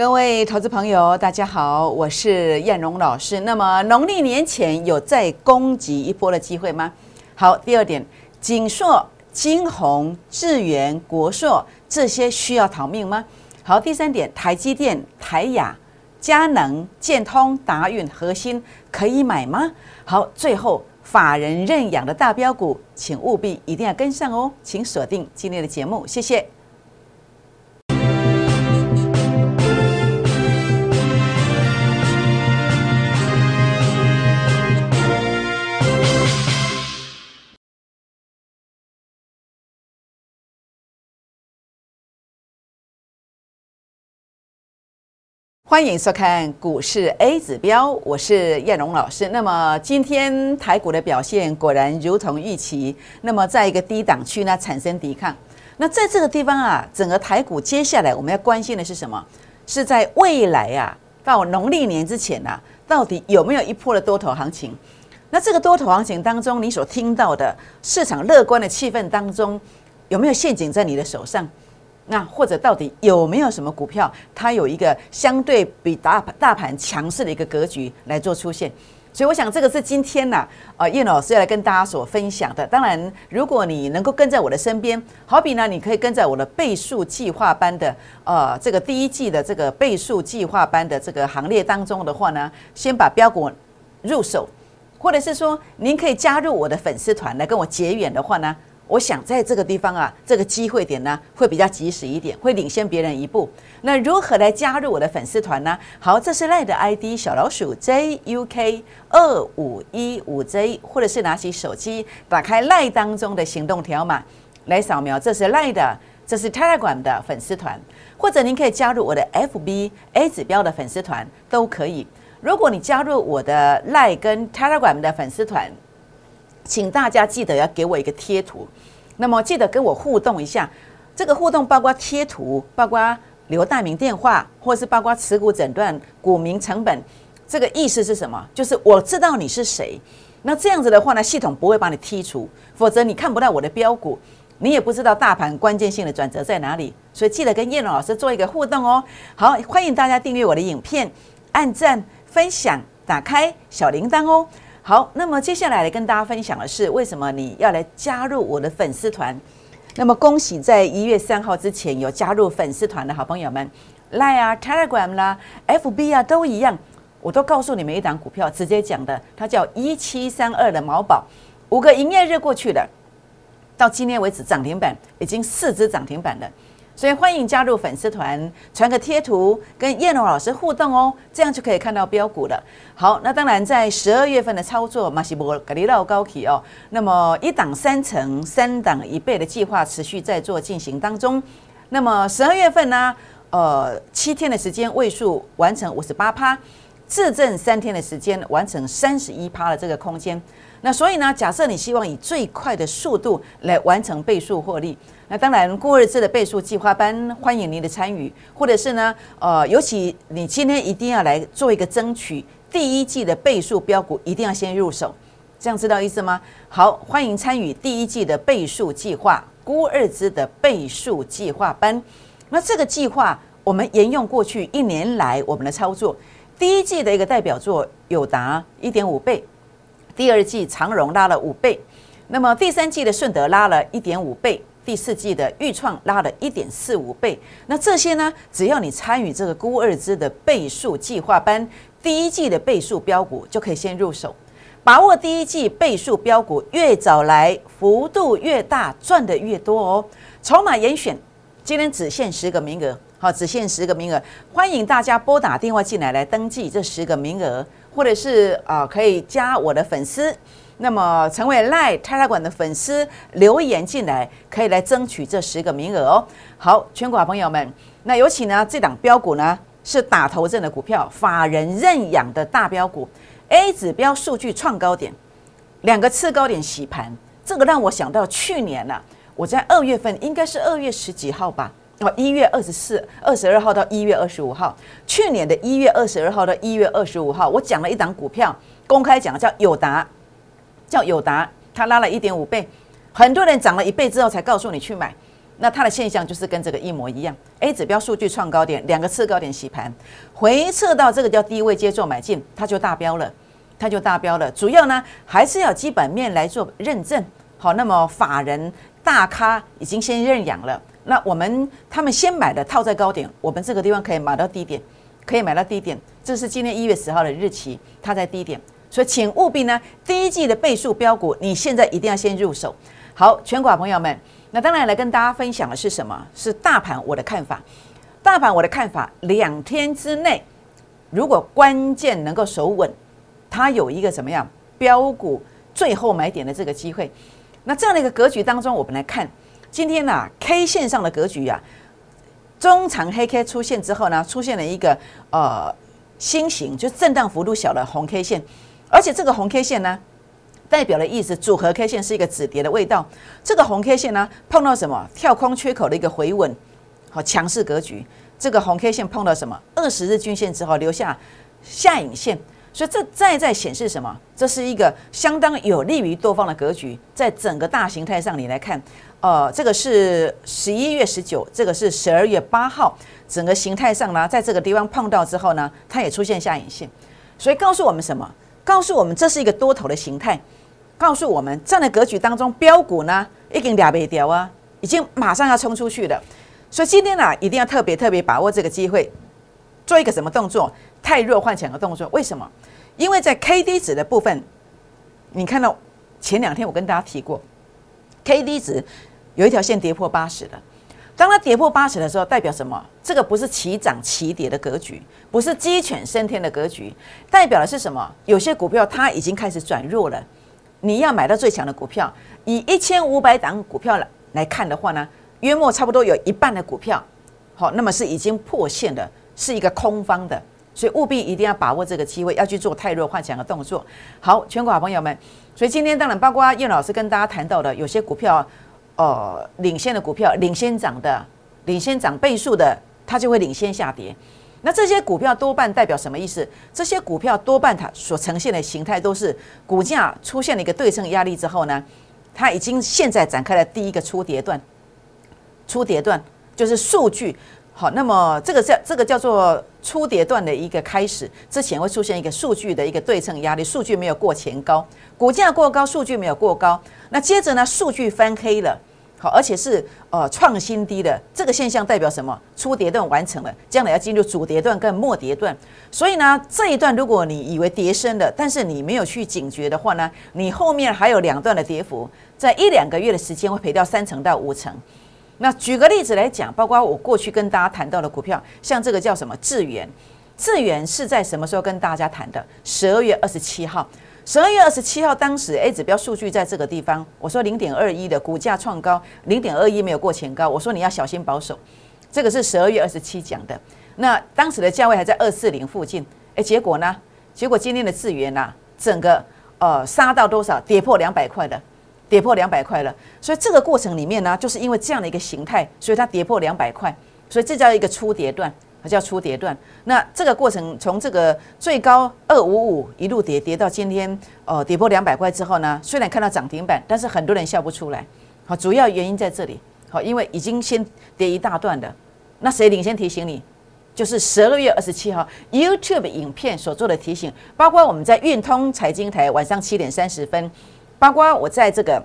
各位投资朋友，大家好，我是燕荣老师。那么农历年前有再攻击一波的机会吗？好，第二点，景硕、金鸿、智原、国硕这些需要逃命吗？好，第三点，台积电、台亚、嘉能、建通、达运、核心可以买吗？好，最后法人认养的大标股，请务必一定要跟上哦，请锁定今天的节目，谢谢。欢迎收看股市 A 指标，我是燕荣老师。那么今天台股的表现果然如同预期，那么在一个低档区呢产生抵抗。那在这个地方啊，整个台股接下来我们要关心的是什么？是在未来啊，到农历年之前啊，到底有没有一波的多头行情？那这个多头行情当中，你所听到的市场乐观的气氛当中，有没有陷阱在你的手上？那或者到底有没有什么股票，它有一个相对比大盘强势的一个格局来做出现？所以我想这个是今天呢，燕老师要来跟大家所分享的。当然，如果你能够跟在我的身边，好比呢，你可以跟在我的倍数计划班的这个第一季的这个倍数计划班的这个行列当中的话呢，先把标股入手，或者是说您可以加入我的粉丝团来跟我结缘的话呢。我想在这个地方啊，这个机会点呢会比较及时一点，会领先别人一步。那如何来加入我的粉丝团呢？好，这是 LINE 的 ID 小老鼠 JUK2515J， 或者是拿起手机打开 LINE 当中的行动条码来扫描，这是 LINE 的，这是 Telegram 的粉丝团，或者您可以加入我的 FB A 指标的粉丝团都可以。如果你加入我的 LINE 跟 Telegram 的粉丝团，请大家记得要给我一个贴图，那么记得跟我互动一下。这个互动包括贴图，包括留代名电话，或是包括持股诊断、股民成本。这个意思是什么？就是我知道你是谁。那这样子的话呢，系统不会把你剔除，否则你看不到我的标股，你也不知道大盘关键性的转折在哪里。所以记得跟燕荣老师做一个互动哦。好，欢迎大家订阅我的影片，按赞、分享、打开小铃铛哦。好，那么接下来跟大家分享的是为什么你要来加入我的粉丝团。那么恭喜在1月3号之前有加入粉丝团的好朋友们 ，Line 啊、Telegram 啦、FB 啊都一样，我都告诉你们一档股票，直接讲的，它叫1732的毛宝，5个营业日过去了，到今天为止涨停板已经4只涨停板了。所以欢迎加入粉丝团，传个贴图跟燕荣老师互动哦，这样就可以看到标股了。好，那当然在12月份的操作，马西博格里绕高企哦。那么1档3成，3档1倍的计划持续在做进行当中。那么12月份呢，7天的时间位数完成58%，自证3天的时间完成31%的这个空间。那所以呢，假设你希望以最快的速度来完成倍数获利，那当然过日子的倍数计划班欢迎您的参与，或者是呢，尤其你今天一定要来做一个争取，第一季的倍数标股一定要先入手，这样知道意思吗？好，欢迎参与第一季的倍数计划，过日子的倍数计划班。那这个计划我们沿用过去1年来我们的操作，第一季的一个代表作友达 1.5 倍。第二季长荣拉了5倍，那么第三季的顺德拉了 1.5 倍，第四季的裕创拉了 1.45 倍。那这些呢，只要你参与这个估二支的倍数计划班，第一季的倍数标股就可以先入手，把握第一季倍数标股，越早来幅度越大，赚得越多哦。筹码严选，今天只限10个名额，好，只限10个名额，欢迎大家拨打电话进来来登记这10个名额。或者是可以加我的粉丝，那么成为 LINE 泰来馆的粉丝，留言进来可以来争取这10个名额哦。好，全国好朋友们，那尤其呢，这档标股呢是打头阵的股票，法人认养的大标股 ，A 指标数据创高点，2个次高点洗盘，这个让我想到去年呢，我在2月份，应该是2月10几号吧。1月24、22号到1月25号，去年的1月22号到1月25号，我讲了一档股票，公开讲叫友达，它拉了 1.5 倍，很多人涨了1倍之后才告诉你去买。那它的现象就是跟这个一模一样。A 指标数据创高点，两个次高点洗盘，回撤到这个叫低位接受买进，它就大标了，它就大标了。主要呢还是要基本面来做认证。好，那么法人大咖已经先认养了，那他们先买的套在高点，我们这个地方可以买到低点，可以买到低点。这是今天1月10号的日期，它在低点。所以请务必呢，第一季的倍数标股，你现在一定要先入手。好，全国朋友们，那当然来跟大家分享的是什么？是大盘我的看法。大盘我的看法，2天之内，如果关键能够守稳，它有一个怎么样标股最后买点的这个机会。那这样的一个格局当中，我们来看今天啊 K 线上的格局啊，中长黑 K 出现之后呢，出现了一个新型，就震荡幅度小的红 K 线。而且这个红 K 线呢，代表的意思，组合 K 线是一个止跌的味道。这个红 K 线呢，碰到什么跳空缺口的一个回稳，好强势格局。这个红 K 线碰到什么20日均线之后留下下影线，所以这在显示什么？这是一个相当有利于多方的格局。在整个大形态上，你来看，这个是11月19，这个是12月8号，整个形态上呢，在这个地方碰到之后呢，它也出现下影线，所以告诉我们什么？告诉我们这是一个多头的形态，告诉我们这样的格局当中，标股呢已经抓不住啊，已经马上要冲出去了。所以今天啊，一定要特别把握这个机会，做一个什么动作？太弱换强的动作。为什么？因为在 KD 值的部分，你看到前2天我跟大家提过 ，KD 值有一条线跌破80了。当它跌破80的时候，代表什么？这个不是齐涨齐跌的格局，不是鸡犬升天的格局，代表的是什么？有些股票它已经开始转弱了。你要买到最强的股票，以1500档股票来看的话呢，约莫差不多有一半的股票，好，那么是已经破线的，是一个空方的，所以务必一定要把握这个机会，要去做太弱换强的动作。好，全国好朋友们，所以今天当然包括燕老师跟大家谈到的，有些股票。领先的股票，领先涨的，领先涨倍数的，它就会领先下跌。那这些股票多半代表什么意思？这些股票多半它所呈现的形态都是股价出现了一个对称压力之后呢，它已经现在展开了第一个初跌段。初跌段就是数据好，那么这个叫做初跌段的一个开始之前会出现一个数据的一个对称压力，数据没有过前高，股价过高，数据没有过高。那接着呢，数据翻黑了。好，而且是创新低的这个现象代表什么？初跌段完成了，将来要进入主跌段跟末跌段。所以呢，这一段如果你以为跌深了，但是你没有去警觉的话呢，你后面还有2段的跌幅，在1-2个月的时间会赔掉3成到5成。那举个例子来讲，包括我过去跟大家谈到的股票，像这个叫什么智原，智原是在什么时候跟大家谈的？12月27号。12月27号，当时 A 指标数据在这个地方，我说0.21的股价创高，0.21没有过前高，我说你要小心保守。这个是12月27讲的，那当时的价位还在240附近，结果呢？结果今天的智原啊，整个杀到多少？跌破200块的，跌破200块了。所以这个过程里面呢，就是因为这样的一个形态，所以它跌破200块，所以这叫一个初跌段。它叫初跌段。那这个过程从这个最高255一路跌到今天，跌破200块之后呢，虽然看到涨停板，但是很多人笑不出来。好，主要原因在这里。好，因为已经先跌一大段了。那谁领先提醒你？就是12月27号 YouTube 影片所做的提醒，包括我们在运通财经台晚上7点30分，包括我在这个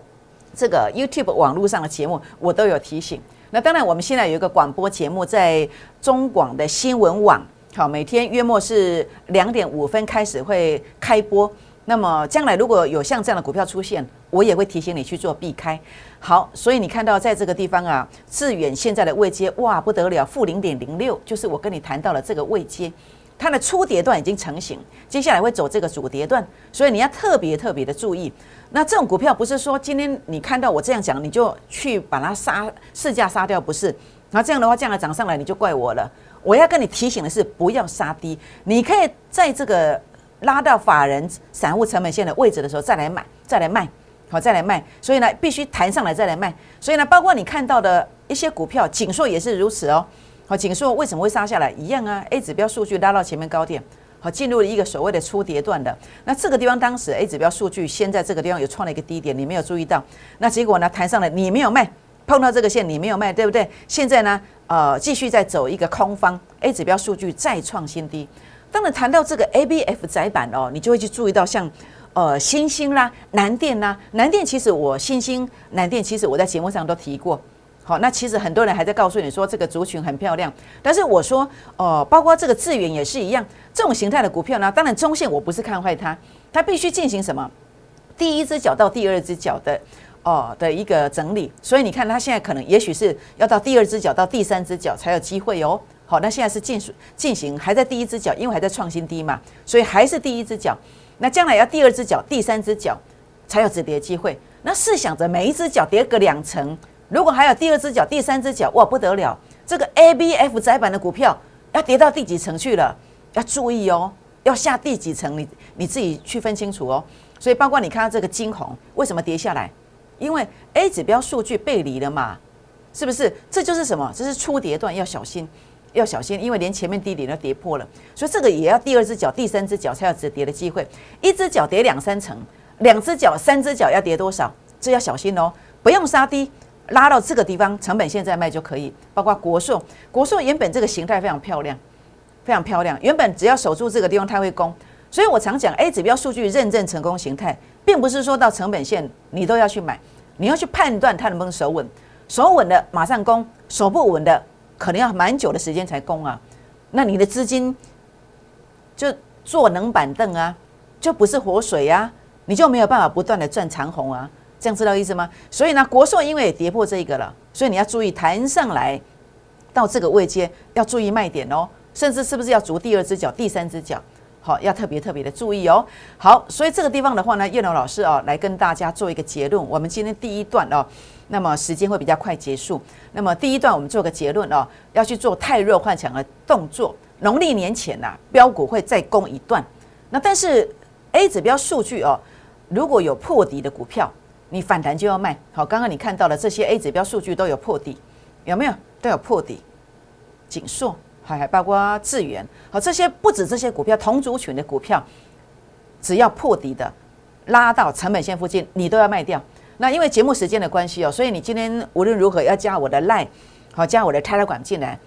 YouTube 网络上的节目，我都有提醒。那当然我们现在有一个广播节目在中广的新闻网，好，每天约莫是2点5分开始会开播。那么将来如果有像这样的股票出现，我也会提醒你去做避开。好，所以你看到在这个地方啊，致远现在的位阶，哇，不得了，-0.06，就是我跟你谈到了这个位阶，它的初跌段已经成型，接下来会走这个主跌段，所以你要特别的注意。那这种股票不是说今天你看到我这样讲，你就去把它市价杀掉，不是。然后这样的话，将来涨上来你就怪我了。我要跟你提醒的是，不要杀低，你可以在这个拉到法人散户成本线的位置的时候再来买，再来卖，好，再来卖。所以呢，必须弹上来再来卖。所以呢，包括你看到的一些股票，景硕也是如此哦。好，景硕为什么会杀下来？一样啊 ，A 指标数据拉到前面高点，好，进入了一个所谓的初跌段的。那这个地方当时 A 指标数据先在这个地方有创了一个低点，你没有注意到。那结果呢，弹上来你没有卖，碰到这个线你没有卖，对不对？现在呢，继续再走一个空方 ，A 指标数据再创新低。当然谈到这个 ABF 载板哦，你就会去注意到像新兴啦、南电啦，南电其实我新兴、南电其实我在节目上都提过。好，那其实很多人还在告诉你说这个族群很漂亮，但是我说，包括这个智原也是一样，这种形态的股票呢，当然中线我不是看坏它，它必须进行什么？第一只脚到第二只脚的，的一个整理，所以你看它现在可能也许是要到第二只脚到第三只脚才有机会哦。好，那现在是进行还在第一只脚，因为还在创新低嘛，所以还是第一只脚，那将来要第二只脚、第三只脚才有止跌机会。那试想着每一只脚跌个2成。如果还有第二只脚、第三只脚，哇，不得了！这个 ABF 载板的股票要跌到第几层去了？要注意哦，要下第几层，你自己去分清楚哦。所以，包括你看到这个金红为什么跌下来？因为 A 指标数据背离了嘛，是不是？这就是什么？这是初跌段，要小心，要小心，因为连前面低点都跌破了，所以这个也要第二只脚、第三只脚才有止跌的机会。一只脚跌2、3成，两只脚、三只脚要跌多少？这要小心哦，不用杀低。拉到这个地方，成本线再卖就可以。包括国硕，国硕原本这个形态非常漂亮，非常漂亮。原本只要守住这个地方，它会攻。所以我常讲 ，A 指标数据认证成功形态，并不是说到成本线你都要去买，你要去判断它能不能守稳。守稳的马上攻，守不稳的可能要蛮久的时间才攻啊。那你的资金就坐冷板凳啊，就不是活水啊，你就没有办法不断的赚长虹啊。这样知道意思吗？所以呢，国硕因为也跌破这个了，所以你要注意弹上来到这个位阶，要注意卖点哦，甚至是不是要足第二只脚、第三只脚，好，要特别的注意哦。好，所以这个地方的话呢，叶龙老师啊，来跟大家做一个结论。我们今天第一段哦，那么时间会比较快结束。那么第一段我们做个结论哦，要去做汰弱换强的动作。农历年前呐，标股会再攻一段。那但是 A 指标数据哦，如果有破底的股票，你反弹就要卖。好，刚刚你看到了这些 A 指标数据都有破底，有没有？都有破底。景硕，还包括智原，好，这些不止这些股票，同族群的股票，只要破底的，拉到成本线附近，你都要卖掉。那因为节目时间的关系哦，所以你今天无论如何要加我的 LINE， 好，加我的 Telegram 进来。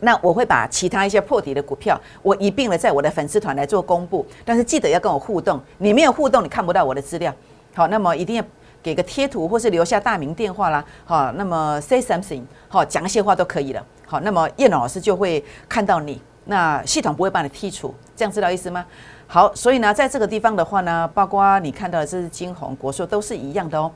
那我会把其他一些破底的股票，我一并的在我的粉丝团来做公布。但是记得要跟我互动，你没有互动，你看不到我的资料。好，那么一定要给个贴图，或是留下大名电话啦，好，那么 say something， 好，讲一些话都可以了，好，那么叶老师就会看到你，那系统不会把你剔除，这样知道意思吗？好，所以呢，在这个地方的话呢，包括你看到的这是金红、国硕都是一样的哦。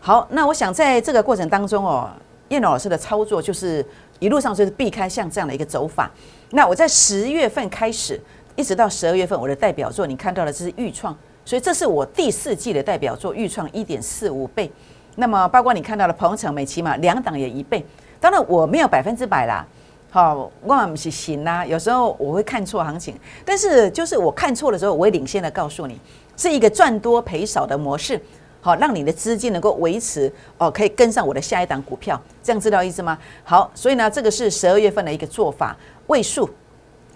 好，那我想在这个过程当中哦，叶老师的操作就是一路上就是避开像这样的一个走法。那我在10月份开始，一直到12月份，我的代表作你看到的这是鈺创。所以这是我第4季的代表作，鈺创 1.45 倍。那么包括你看到的鹏程、美琪玛两档也1倍。当然我没有100%啦，好，我不是行啦，有时候我会看错行情，但是就是我看错的时候，我会领先的告诉你，是一个赚多赔少的模式，好，让你的资金能够维持哦，可以跟上我的下一档股票，这样知道意思吗？好，所以呢，这个是12月份的一个做法，位数。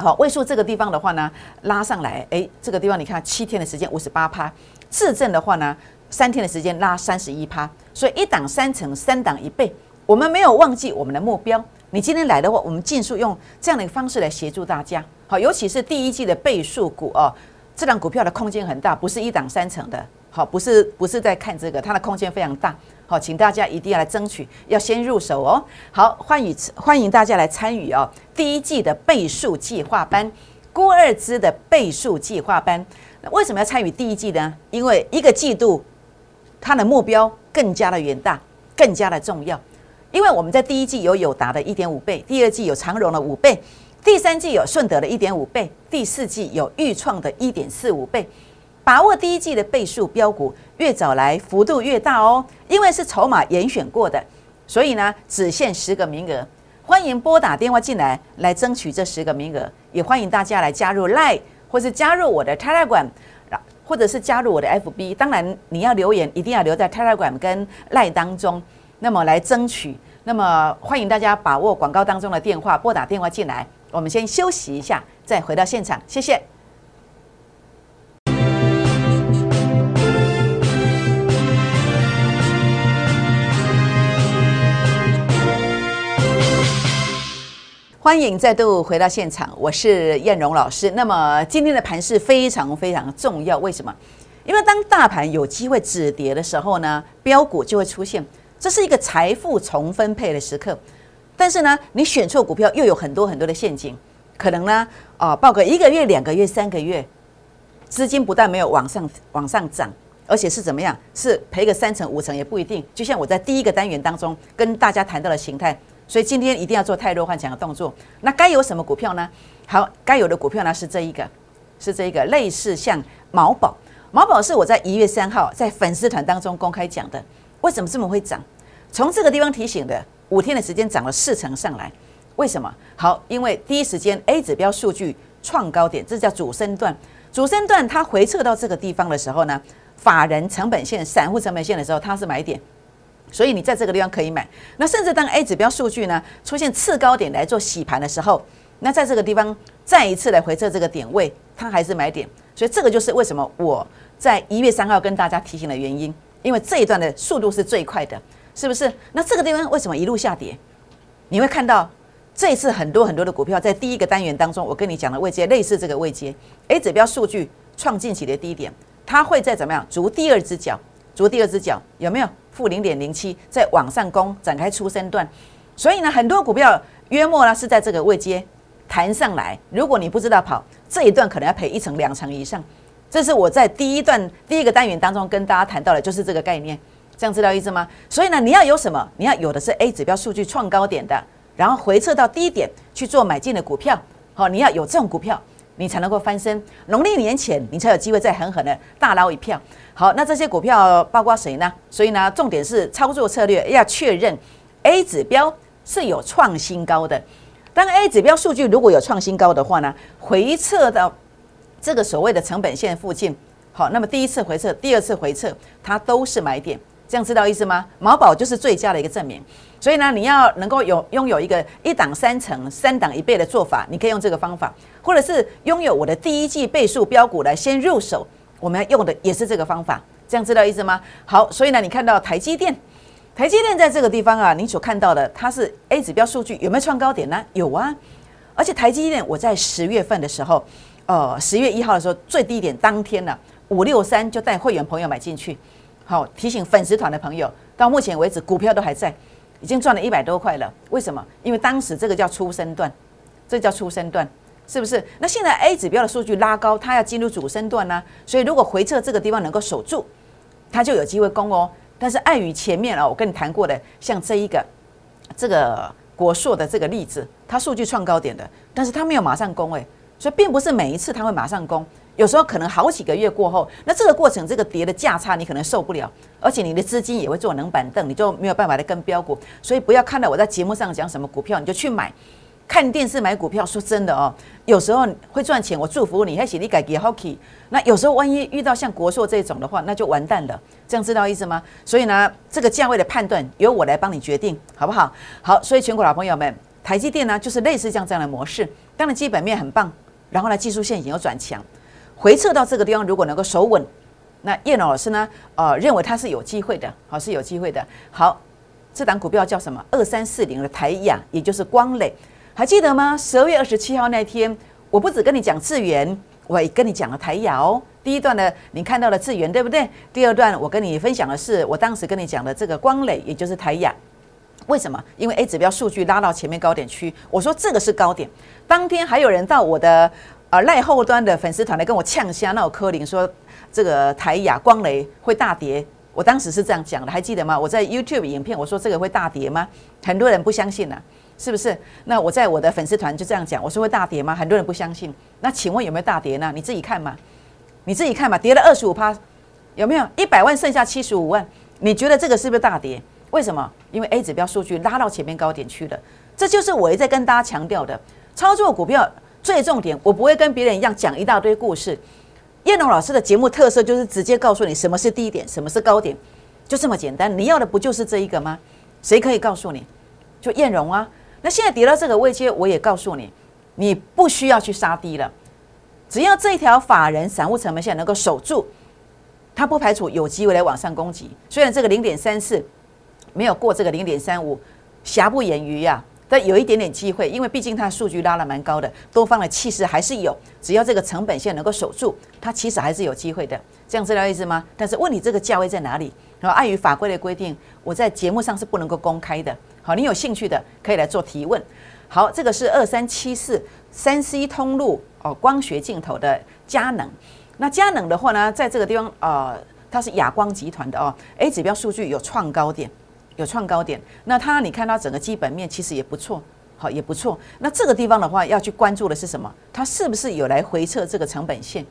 好，位数这个地方的话呢，拉上来，哎，这个地方你看7天的时间58%，自证的话呢，3天的时间拉31%，所以1档3成，3档1倍。我们没有忘记我们的目标。你今天来的话，我们尽速用这样的方式来协助大家。好，尤其是第一季的倍数股哦，这档股票的空间很大，不是1档3成的。好，不是在看这个，它的空间非常大。好，请大家一定要来争取，要先入手哦。好，欢迎大家来参与哦。第一季的倍数计划班，郭二之的倍数计划班，那为什么要参与第一季呢？因为一个季度，它的目标更加的远大，更加的重要。因为我们在第一季有友达的 1.5 倍，第二季有长荣的5倍，第三季有顺德的 1.5 倍，第四季有鈺创的 1.45 倍。把握第一季的倍数标股，越早来幅度越大哦，因为是筹码严选过的，所以呢只限10个名额，欢迎拨打电话进来来争取这10个名额，也欢迎大家来加入 LINE 或是加入我的 Telegram， 或者是加入我的 FB， 当然你要留言一定要留在 Telegram 跟 LINE 当中，那么来争取，那么欢迎大家把握广告当中的电话拨打电话进来，我们先休息一下再回到现场，谢谢。欢迎再度回到现场，我是燕荣老师。那么今天的盘势非常非常重要，为什么？因为当大盘有机会止跌的时候呢，标股就会出现，这是一个财富重分配的时刻。但是呢，你选错股票又有很多的陷阱，可能呢，报个1个月、2个月、3个月，资金不但没有往上涨，而且是怎么样？是赔个3成5成也不一定。就像我在第一个单元当中跟大家谈到的形态。所以今天一定要做太弱换强的动作。那该有什么股票呢？好，该有的股票呢是这一个类似像毛宝。毛宝是我在1月3号在粉丝团当中公开讲的。为什么这么会涨？从这个地方提醒的，5天的时间涨了4成上来。为什么？好，因为第一时间 A 指标数据创高点，这叫主升段。主升段它回撤到这个地方的时候呢，法人成本线、散户成本线的时候，它是买点。所以你在这个地方可以买，那甚至当 A 指标数据呢出现次高点来做洗盘的时候，那在这个地方再一次来回测这个点位，它还是买点。所以这个就是为什么我在1月3号跟大家提醒的原因，因为这一段的速度是最快的，是不是？那这个地方为什么一路下跌？你会看到这一次很多的股票在第一个单元当中，我跟你讲的位阶类似这个位阶 A 指标数据创近期的低点，它会在怎么样逐第二只脚有没有？-0.07在往上攻，展开出升段。所以呢，很多股票约莫呢是在这个位阶弹上来。如果你不知道跑，这一段可能要赔1成2成以上。这是我在第一个单元当中跟大家谈到的，就是这个概念。这样知道意思吗？所以呢，你要有什么？你要有的是 A 指标数据创高点的，然后回撤到低点去做买进的股票。好，你要有这种股票，你才能够翻身。农历年前，你才有机会再狠狠的大捞一票。好，那这些股票包括谁呢？所以呢，重点是操作策略要确认 A 指标是有创新高的。当 A 指标数据如果有创新高的话呢，回撤到这个所谓的成本线附近。好，那么第一次回撤、第二次回撤，它都是买点。这样知道意思吗？毛宝就是最佳的一个证明。所以呢，你要能够拥有一个1档3成、3档1倍的做法，你可以用这个方法，或者是拥有我的第一季倍数标股来先入手，我们要用的也是这个方法。这样知道意思吗？好，所以呢，你看到台积电在这个地方啊，你所看到的它是 A 指标数据有没有创高点呢？有啊，而且台积电我在10月份的时候，10月1号的时候最低点当天呢，563就带会员朋友买进去。好，提醒粉丝团的朋友，到目前为止股票都还在，已经赚了100多块了。为什么？因为当时这个叫出升段，这叫出升段，是不是？那现在 A 指标的数据拉高，它要进入主升段啊，所以如果回撤这个地方能够守住，它就有机会攻哦。但是碍于前面啊，我跟你谈过的，像这个国硕的这个例子，它数据创高点的，但是它没有马上攻，所以并不是每一次它会马上攻。有时候可能好几个月过后，那这个过程这个跌的价差你可能受不了，而且你的资金也会坐冷板凳，你就没有办法来跟标股。所以不要看到我在节目上讲什么股票你就去买，看电视买股票，说真的哦，有时候会赚钱，我祝福你，还是你自己好起。那有时候万一遇到像国硕这种的话，那就完蛋了。这样知道意思吗？所以呢，这个价位的判断由我来帮你决定，好不好？好，所以全国老朋友们，台积电呢就是类似像这样的模式，当然基本面很棒，然后呢技术线型又转强。回撤到这个地方，如果能够守稳，那燕老师呢？认为它是有机会的，好，是有机会的。好，这档股票叫什么？2340的台亚，也就是光磊，还记得吗？12月27号那天，我不只跟你讲智原，我也跟你讲了台亚哦。第一段呢，你看到了智原，对不对？第二段我跟你分享的是我当时跟你讲的这个光磊，也就是台亚。为什么？因为 A 指标数据拉到前面高点区，我说这个是高点。当天还有人到我的。赖后端的粉丝团来跟我呛瞎，那我柯林说这个台亚光磊会大跌，我当时是这样讲的，还记得吗？我在 YouTube 影片我说这个会大跌吗？很多人不相信啊，是不是？那我在我的粉丝团就这样讲，我说会大跌吗？很多人不相信。那请问有没有大跌呢？你自己看嘛，跌了25%，有没有？100万剩下75万，你觉得这个是不是大跌？为什么？因为 A 指标数据拉到前面高点去了，这就是我一再跟大家强调的，操作股票。最重点，我不会跟别人一样讲一大堆故事。燕荣老师的节目特色就是直接告诉你什么是低点，什么是高点，就这么简单。你要的不就是这一个吗？谁可以告诉你？就燕荣啊。那现在跌到这个位阶，我也告诉你，你不需要去杀低了。只要这条法人散户成本线能够守住，它不排除有机会来往上攻击。虽然这个0.34没有过这个0.35，瑕不掩瑜啊。但有一点点机会，因为毕竟它的数据拉了蛮高的，多方的气势还是有。只要这个成本线能够守住，它其实还是有机会的。这样知道意思吗？但是问你这个价位在哪里？然后碍于法规的规定，我在节目上是不能够公开的。好，你有兴趣的可以来做提问。好，这个是23743C 通路哦，光学镜头的佳能。那佳能的话呢，在这个地方它是亚光集团的哦 ，A 指标数据有创高点。有创高点，那它你看它整个基本面其实也不错，好也不错。那这个地方的话，要去关注的是什么？它是不是有来回测这个成本线？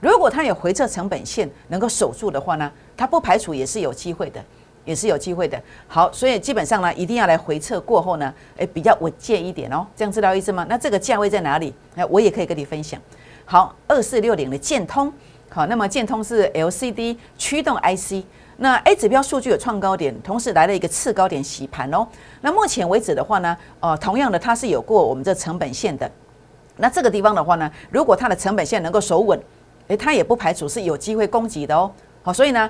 如果它有回测成本线能够守住的话呢，它不排除也是有机会的，也是有机会的。好，所以基本上呢，一定要来回测过后呢，比较稳健一点哦。这样知道意思吗？那这个价位在哪里？我也可以跟你分享。好，2460的建通，好，那么建通是 LCD 驱动 IC。那 A 指标数据有创高点，同时来了一个次高点洗盘哦。那目前为止的话呢，同样的它是有过我们这成本线的。那这个地方的话呢，如果它的成本线能够守稳，它也不排除是有机会攻击的哦。好，所以呢，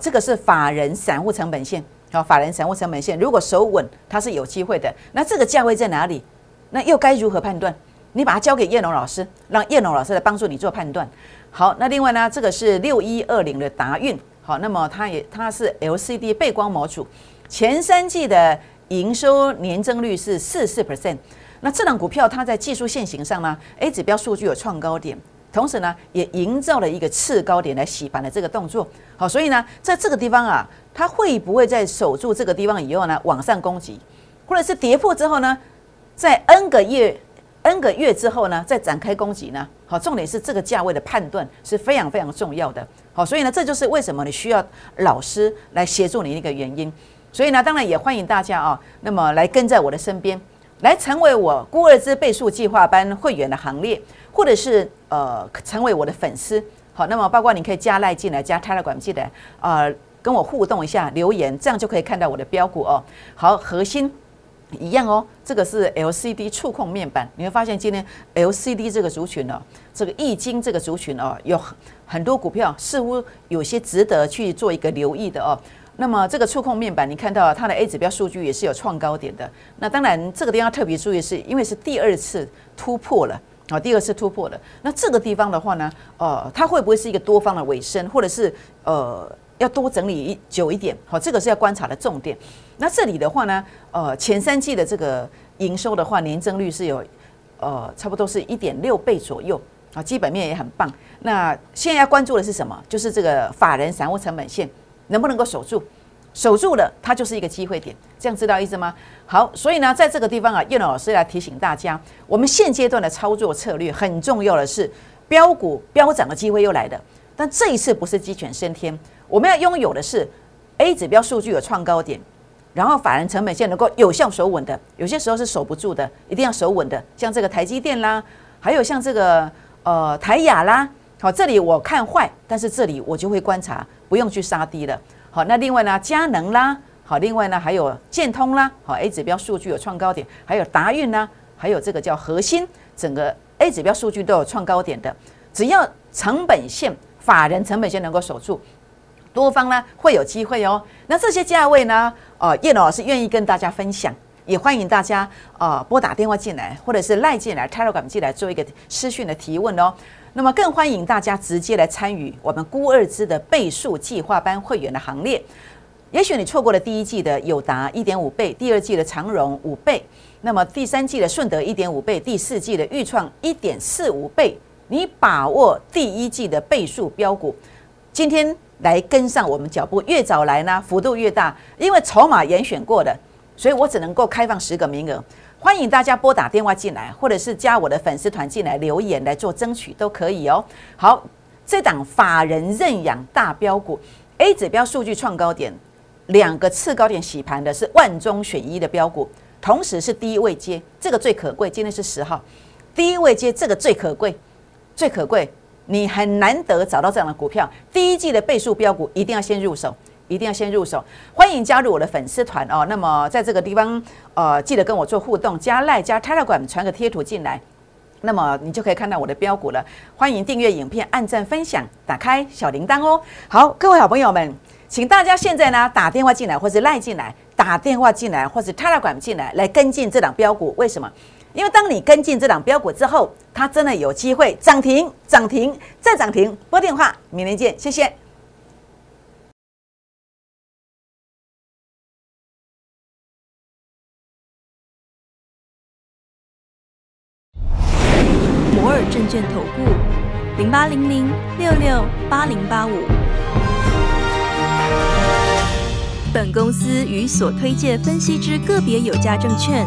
这个是法人散户成本线，好，法人散户成本线如果守稳，它是有机会的。那这个价位在哪里？那又该如何判断？你把它交给叶龙老师，让叶龙老师来帮助你做判断。好，那另外呢，这个是6120的达运。好，那么它是 LCD 背光模组，前三季的营收年增率是 44%。那这档股票它在技术线型上呢 ，A 指标数据有创高点，同时呢也营造了一个次高点来洗盘的这个动作。好，所以呢在这个地方啊，它会不会在守住这个地方以后呢往上攻击，或者是跌破之后呢，在 N 个月之后呢，再展开攻击呢？好，重点是这个价位的判断是非常非常重要的。好，所以呢，这就是为什么你需要老师来协助你的一个原因。所以呢，当然也欢迎大家啊，那么来跟在我的身边，来成为我孤二之倍数计划班会员的行列，或者是成为我的粉丝。好，那么包括你可以加LINE进来，加Telegram进来，跟我互动一下，留言，这样就可以看到我的标股哦。好，核心。一样哦，这个是 LCD 触控面板，你会发现今天 LCD 这个族群哦，这个液晶这个族群哦，有很多股票似乎有些值得去做一个留意的哦。那么这个触控面板，你看到它的 A 指标数据也是有创高点的。那当然这个地方特别注意是，因为是第二次突破了。好，第二次突破了。那这个地方的话呢，它会不会是一个多方的尾声，或者是要多整理久一点，好，这个是要观察的重点。那这里的话呢，前三季的这个营收的话，年增率是有，差不多是1.6倍左右啊，基本面也很棒。那现在要关注的是什么？就是这个法人散户成本线能不能够守住？守住了，它就是一个机会点，这样知道意思吗？好，所以呢，在这个地方啊，叶老师来提醒大家，我们现阶段的操作策略很重要的是，标股飙涨的机会又来了，但这一次不是鸡犬升天。我们要拥有的是 A 指标数据有创高点，然后法人成本线能够有效守稳的，有些时候是守不住的，一定要守稳的，像这个台积电啦，还有像这个台亚啦，好，这里我看坏，但是这里我就会观察，不用去杀低了。好，那另外呢，佳能啦，好，另外呢还有建通啦，好 ，A 指标数据有创高点，还有达运啦，还有这个叫核心，整个 A 指标数据都有创高点的，只要成本线法人成本线能够守住。多方呢会有机会哦。那这些价位呢，叶老师愿意跟大家分享，也欢迎大家拨打电话进来，或者是LINE进来、Telegram进来做一个私讯的提问哦。那么更欢迎大家直接来参与我们孤二支的倍数计划班会员的行列。也许你错过了第一季的友达 1.5 倍，第二季的长荣5倍，那么第三季的顺德 1.5 倍，第四季的裕创 1.45 倍，你把握第一季的倍数标股。今天来跟上我们脚步，越早来呢，幅度越大，因为筹码严选过的，所以我只能够开放10个名额，欢迎大家拨打电话进来，或者是加我的粉丝团进来留言来做争取都可以哦。好，这档法人认养大标股 A 指标数据创高点，2个次高点洗盘的是万中选一的标股，同时是低位接，这个最可贵，今天是10号，低位接这个最可贵，最可贵。你很难得找到这样的股票，第一季的倍数标股一定要先入手，一定要先入手。欢迎加入我的粉丝团哦。那么在这个地方，记得跟我做互动，加LINE、加Telegram， 传个贴图进来，那么你就可以看到我的标股了。欢迎订阅影片、按赞、分享、打开小铃铛哦。好，各位好朋友们，请大家现在呢打电话进来，或是LINE进来，打电话进来或是 Telegram 进来，来跟进这档标股。为什么？因为当你跟进这档标股之后，它真的有机会涨停、涨停再涨停。拨电话，明天见，谢谢。摩尔证券投顾0800668085。本公司与所推介分析之个别有价证券。